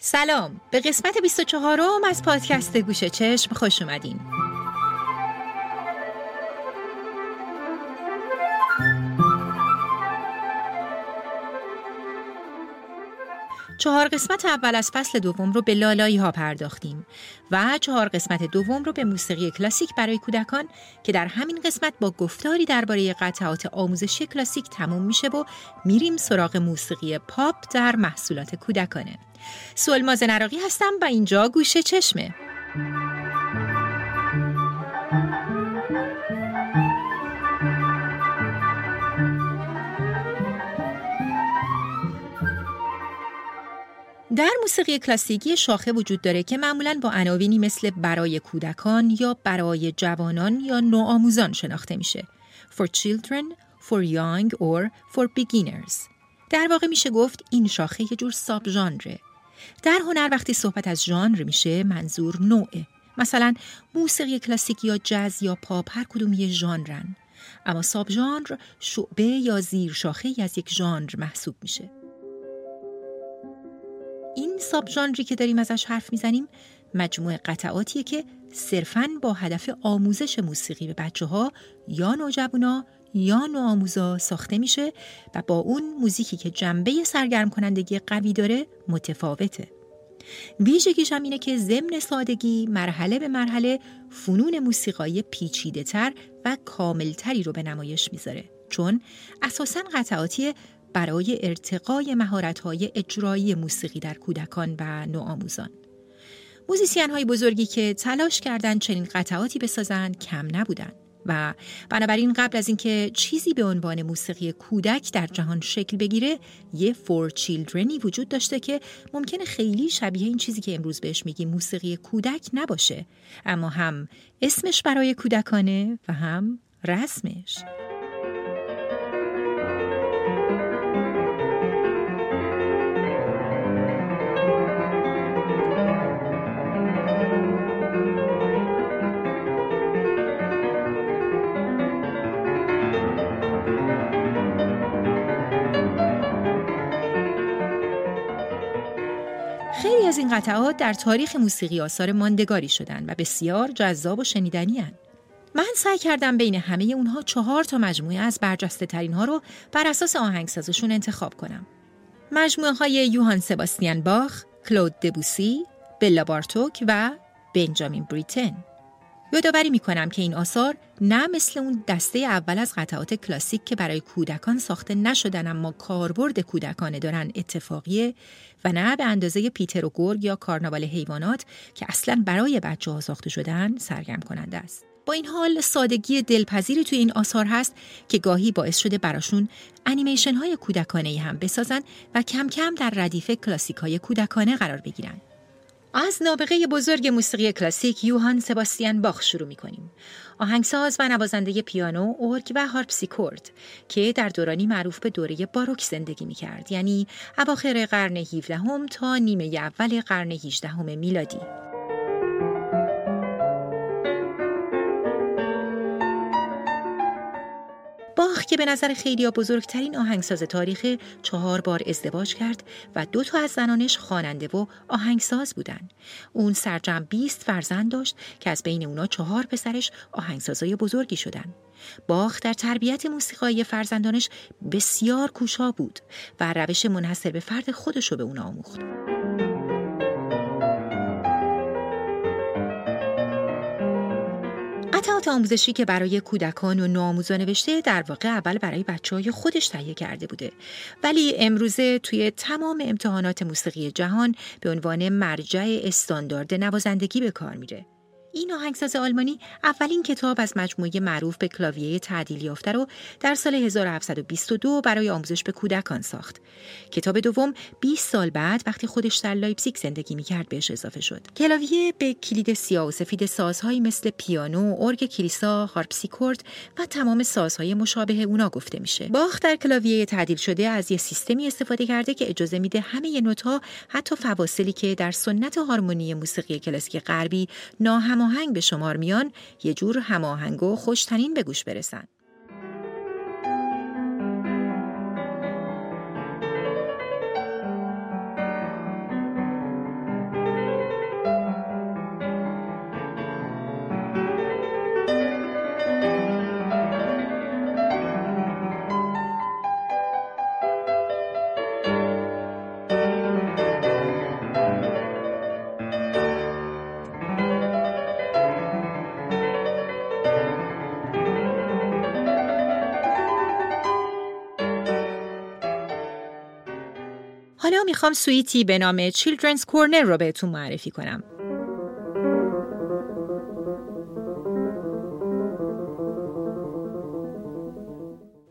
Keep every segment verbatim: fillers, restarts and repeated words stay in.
سلام، به قسمت بیست و چهارم از پادکست گوشچشم خوش اومدین. چهار قسمت اول از فصل دوم رو به لالایی ها پرداختیم و چهار قسمت دوم رو به موسیقی کلاسیک برای کودکان که در همین قسمت با گفتاری درباره قطعات آموزشی کلاسیک تموم میشه و میریم سراغ موسیقی پاپ در محصولات کودکانه. سولماز نراقی هستم و اینجا گوشه چشمه. در موسیقی کلاسیکی شاخه وجود داره که معمولاً با عناوینی مثل برای کودکان یا برای جوانان یا نوآموزان شناخته میشه. For children, for young or for beginners. در واقع میشه گفت این شاخه یه جور ساب ژانره. در هنر وقتی صحبت از ژانر میشه منظور نوعه. مثلا موسیقی کلاسیک یا جاز یا پاپ هر کدوم یه ژانرن. اما ساب ژانر شعبه یا زیر شاخه از یک ژانر محسوب میشه. این ساب ژانری که داریم ازش حرف میزنیم مجموعه قطعاتیه که صرفاً با هدف آموزش موسیقی به بچه‌ها یا نوجوانا یا نوآموزا ساخته میشه و با اون موزیکی که جنبه سرگرم کنندگی قوی داره متفاوته. ویژگیش هم اینه که ضمن سادگی مرحله به مرحله فنون موسیقایی پیچیده تر و کامل تری رو به نمایش میذاره، چون اساساً قطعاتیه برای ارتقای مهارت‌های اجرایی موسیقی در کودکان و نوآموزان. موزیسین‌های بزرگی که تلاش کردند چنین قطعاتی بسازند کم نبودند و بنابراین قبل از اینکه چیزی به عنوان موسیقی کودک در جهان شکل بگیره، یه فور چیلدرنی وجود داشته که ممکنه خیلی شبیه این چیزی که امروز بهش میگیم موسیقی کودک نباشه، اما هم اسمش برای کودکانه و هم رسمش. خیلی از این قطعات در تاریخ موسیقی آثار ماندگاری شدن و بسیار جذاب و شنیدنی هن. من سعی کردم بین همه اونها چهار تا مجموعه از برجسته ترین ها رو بر اساس آهنگسازشون انتخاب کنم. مجموعه های یوهان سباستین باخ، کلود دبوسی، بلا بارتوک و بنجامین بریتن. یادآوری میکنم که این آثار نه مثل اون دسته اول از قطعات کلاسیک که برای کودکان ساخته نشدن اما کاربرد کودکانه دارن اتفاقیه و نه به اندازه پیتر و گرگ یا کارناوال حیوانات که اصلاً برای بچه‌ها ساخته شدن سرگرم کننده است. با این حال سادگی دلپذیری توی این آثار هست که گاهی باعث شده براشون انیمیشن‌های کودکانه‌ای هم بسازن و کم کم در ردیف کلاسیک‌های کودکانه قرار بگیرن. از نابغه بزرگ موسیقی کلاسیک یوهان سباستین باخ شروع می‌کنیم. آهنگساز و نوازنده پیانو، ارگ و هارپسیکورد که در دورانی معروف به دوره باروک زندگی می‌کرد، یعنی اواخر قرن هفدهم تا نیمه اول قرن هجدهم میلادی. باخ که به نظر خیلی‌ها بزرگترین آهنگساز تاریخ، چهار بار ازدواج کرد و دو تا از زنانش خواننده و آهنگساز بودند. اون سرجم بیست فرزند داشت که از بین اونا چهار پسرش آهنگسازای بزرگی شدند. باخ در تربیت موسیقایی فرزندانش بسیار کوشا بود و روش منحصر به فرد خودش رو به اونا آموخت. قطعات آموزشی که برای کودکان و نوآموزان نوشته در واقع اول برای بچه‌های خودش تهیه کرده بوده، ولی امروزه توی تمام امتحانات موسیقی جهان به عنوان مرجع استاندارد نوازندگی به کار میره. این آهنگساز آلمانی اولین کتاب از مجموعه معروف به کلایویه تعدیل یافته رو در سال هزار و هفتصد و بیست و دو برای آموزش به کودکان ساخت. کتاب دوم بیست سال بعد وقتی خودش در لایپزیگ زندگی می‌کرد بهش اضافه شد. کلایویه به کلید سیاه و سفید سازهایی مثل پیانو، ارگ کلیسا، هارپسیکورد و تمام سازهای مشابه اونا گفته میشه. باخ در کلایویه تعدیل شده از یه سیستمی استفاده کرده که اجازه میده همه نوت‌ها، حتی فواصلی که در سنت هارمونی موسیقی کلاسیک غربی ناهم آهنگ به شمار میان، یه جور هماهنگ و خوشتنین به گوش برسن. حالا میخوام سویتی به نام Children's Corner رو بهتون معرفی کنم.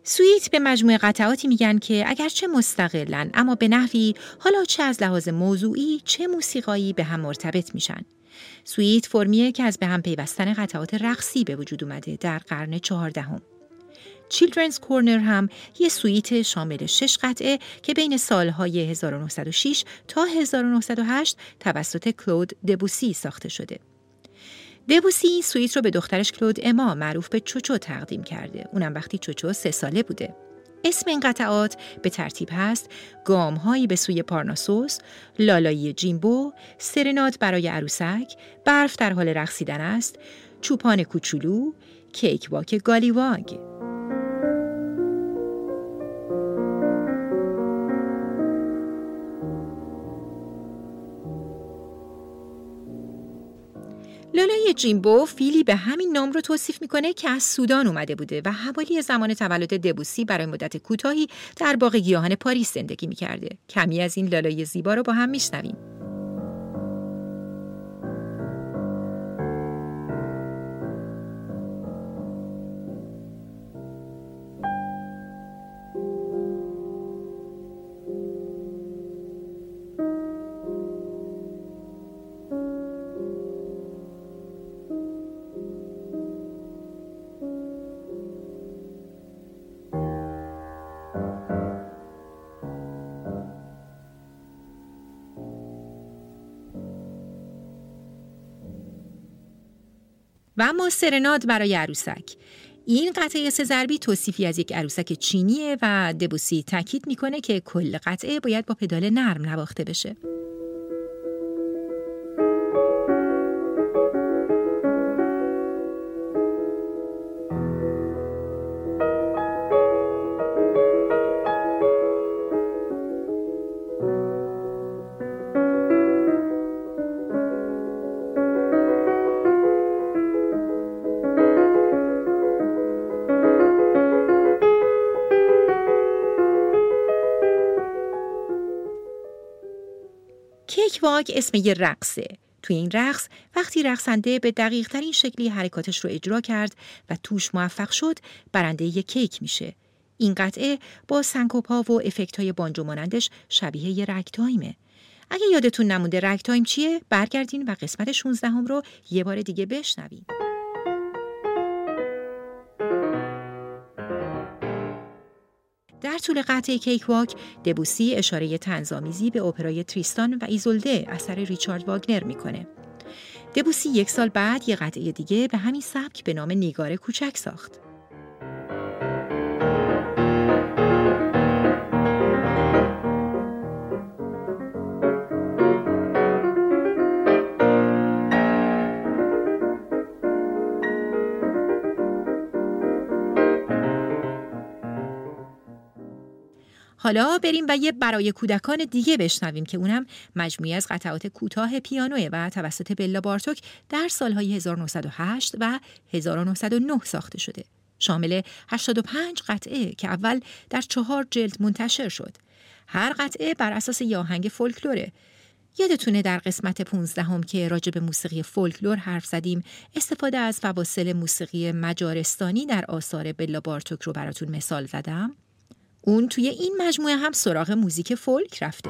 سویت به مجموعه قطعاتی میگن که اگرچه مستقلن اما به نحوی، حالا چه از لحاظ موضوعی چه موسیقایی، به هم مرتبط میشن. سویت فرمیه که از به هم پیوستن قطعات رقصی به وجود اومده در قرن چهاردهم. Children's Corner هم یه سویت شامل شش قطعه که بین سالهای هزار و نهصد و شش تا هزار و نهصد و هشت توسط کلود دبوسی ساخته شده. دبوسی این سویت رو به دخترش کلود اما معروف به چوچو تقدیم کرده، اونم وقتی چوچو سه ساله بوده. اسم این قطعات به ترتیب هست: گام‌هایی به سوی پارناسوس، لالایی جیمبو، سرنات برای عروسک، برف در حال رقصیدن است، چوپان کوچولو، کیک واک گالیواگ. لالای جیمبو فیلی به همین نام رو توصیف میکنه که از سودان اومده بوده و حوالی زمان تولد دبوسی برای مدت کوتاهی در باغ گیاهان پاریس زندگی میکرده. کمی از این لالای زیبا رو با هم میشنویم. و اما سرناد برای عروسک. این قطعه سه ضربی توصیفی از یک عروسک چینیه و دبوسی تاکید میکنه که کل قطعه باید با پدال نرم نواخته بشه. کیک واک اسم یه رقصه. توی این رقص وقتی رقصنده به دقیق ترین شکلی حرکاتش رو اجرا کرد و توش موفق شد، برنده یه کیک میشه. این قطعه با سنکوپا و افکت‌های بانجو مانندش شبیه یه رگ تایمه. اگه یادتون نمونده رگ تایم چیه، برگردین و قسمت شانزده هم رو یه بار دیگه بشنوین. در طول قطعه کیک واک، دبوسی اشاره طنزآمیزی به اپرای تریستان و ایزولده اثر ریچارد واگنر میکنه. دبوسی یک سال بعد یه قطعه دیگه به همین سبک به نام نگاره کوچک ساخت. حالا بریم و یه برای کودکان دیگه بشنویم که اونم مجموعی از قطعات کوتاه پیانوه و توسط بلا بارتوک در سالهای هزار و نهصد و هشت و هزار و نهصد و نه ساخته شده. شامل هشتاد و پنج قطعه که اول در چهار جلد منتشر شد. هر قطعه بر اساس یه آهنگ فولکلوره. یادتونه در قسمت پونزده هم که راجع به موسیقی فولکلور حرف زدیم، استفاده از فواصل موسیقی مجارستانی در آثار بلا بارتوک رو براتون مثال زدم؟ اون توی این مجموعه هم سراغ موزیک فولک رفته.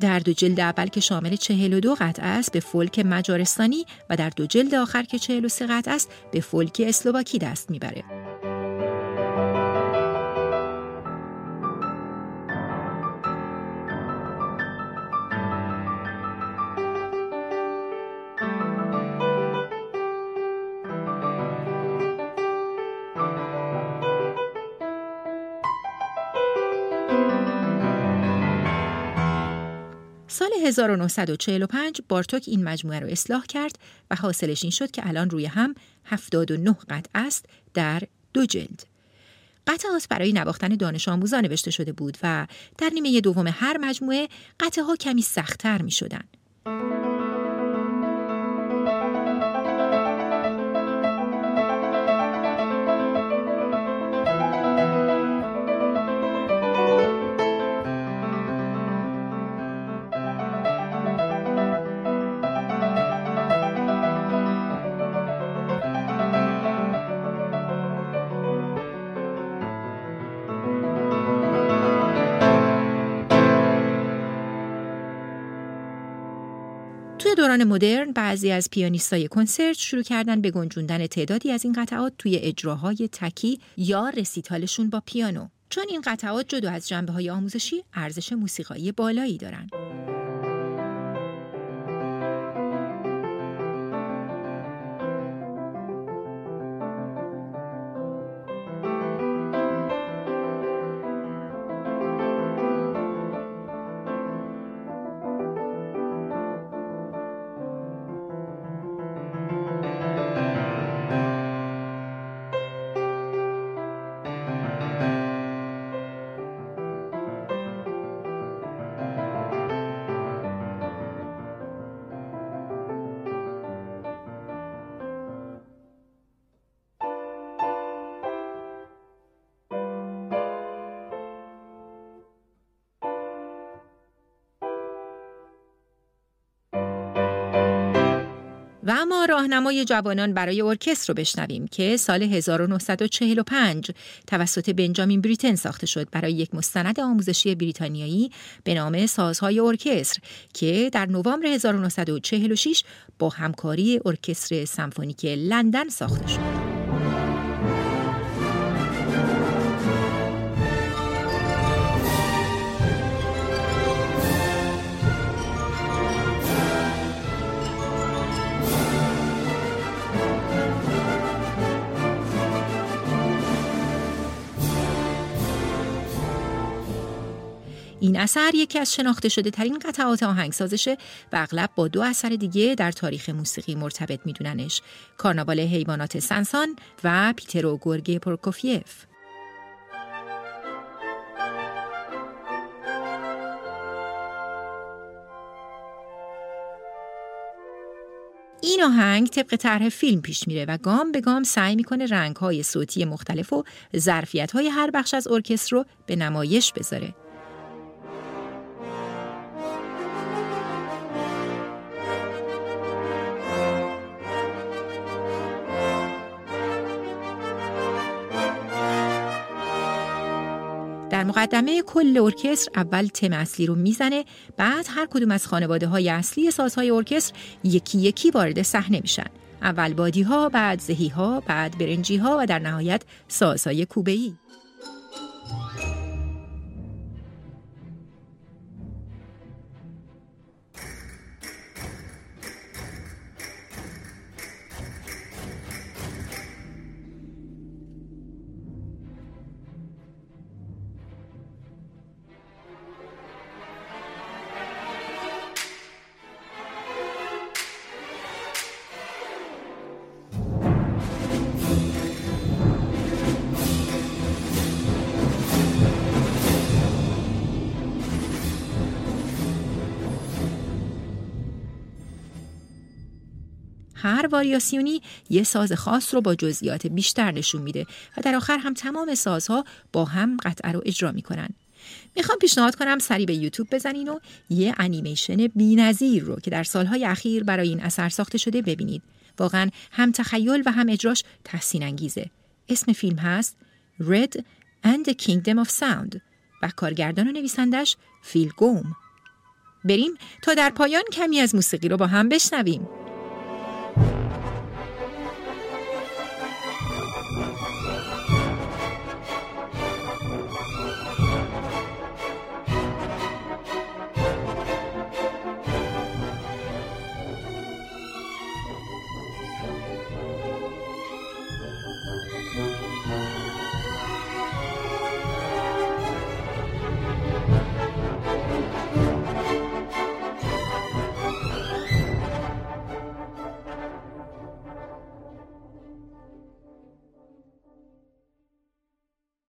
در دو جلد اول که شامل چهل و دو قطعه است به فولک مجارستانی و در دو جلد آخر که چهل و سه قطعه است به فولک اسلواکی دست میبره. سال هزار و نهصد و چهل و پنج بارتوک این مجموعه رو اصلاح کرد و حاصلش این شد که الان روی هم هفتاد و نه قطعه است در دو جلد. قطعات برای نواختن دانش آموزان نوشته شده بود و در نیمه دوم هر مجموعه قطعه ها کمی سخت‌تر می شدن. دوران مدرن بعضی از پیانیستای کنسرت شروع کردن به گنجوندن تعدادی از این قطعات توی اجراهای تکی یا رسیتالشون با پیانو، چون این قطعات جدا از جنبه‌های آموزشی ارزش موسیقایی بالایی دارن. و اما راهنمای جوانان برای ارکستر رو بشنویم که سال هزار و نهصد و چهل و پنج توسط بنجامین بریتن ساخته شد برای یک مستند آموزشی بریتانیایی به نام سازهای ارکستر که در نوامبر هزار و نهصد و چهل و شش با همکاری ارکستر سمفونیک لندن ساخته شد. این اثر یکی از شناخته شده ترین قطعات آهنگسازشه و اغلب با دو اثر دیگه در تاریخ موسیقی مرتبط میدوننش، کارناوال حیوانات سنسان و پیتر و گرگ پروکوفیف. این آهنگ طبق طرح فیلم پیش میره و گام به گام سعی میکنه رنگ‌های صوتی مختلف و ظرفیت‌های هر بخش از ارکستر رو به نمایش بذاره. در مقدمه کل ارکستر اول تم اصلی رو میزنه، بعد هر کدوم از خانواده های اصلی سازهای ارکستر یکی یکی وارد صحنه میشن. اول بادی ها، بعد زهی ها، بعد برنجی ها و در نهایت سازهای کوبه ای. هر واریاسیونی یه ساز خاص رو با جزئیات بیشتر نشون میده و در آخر هم تمام سازها با هم قطعه رو اجرا میکنن. میخوام پیشنهاد کنم سری به یوتیوب بزنین و یه انیمیشن بی‌نظیر رو که در سالهای اخیر برای این اثر ساخته شده ببینید. واقعا هم تخیل و هم اجراش تحسین انگیزه. اسم فیلم هست Red and the Kingdom of Sound و کارگردان و نویسندش فیل گوم. بریم تا در پایان کمی از موسیقی رو با هم بشنویم.